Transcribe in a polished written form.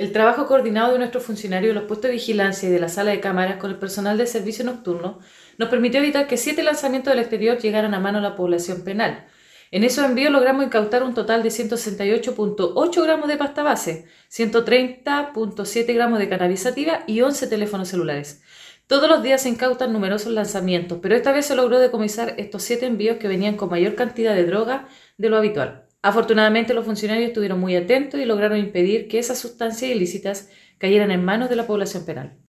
El trabajo coordinado de nuestros funcionarios de los puestos de vigilancia y de la sala de cámaras con el personal de servicio nocturno nos permitió evitar que 7 lanzamientos del exterior llegaran a mano a la población penal. En esos envíos logramos incautar un total de 168.8 gramos de pasta base, 130.7 gramos de cannabis sativa y 11 teléfonos celulares. Todos los días se incautan numerosos lanzamientos, pero esta vez se logró decomisar estos 7 envíos que venían con mayor cantidad de droga de lo habitual. Afortunadamente, los funcionarios estuvieron muy atentos y lograron impedir que esas sustancias ilícitas cayeran en manos de la población penal.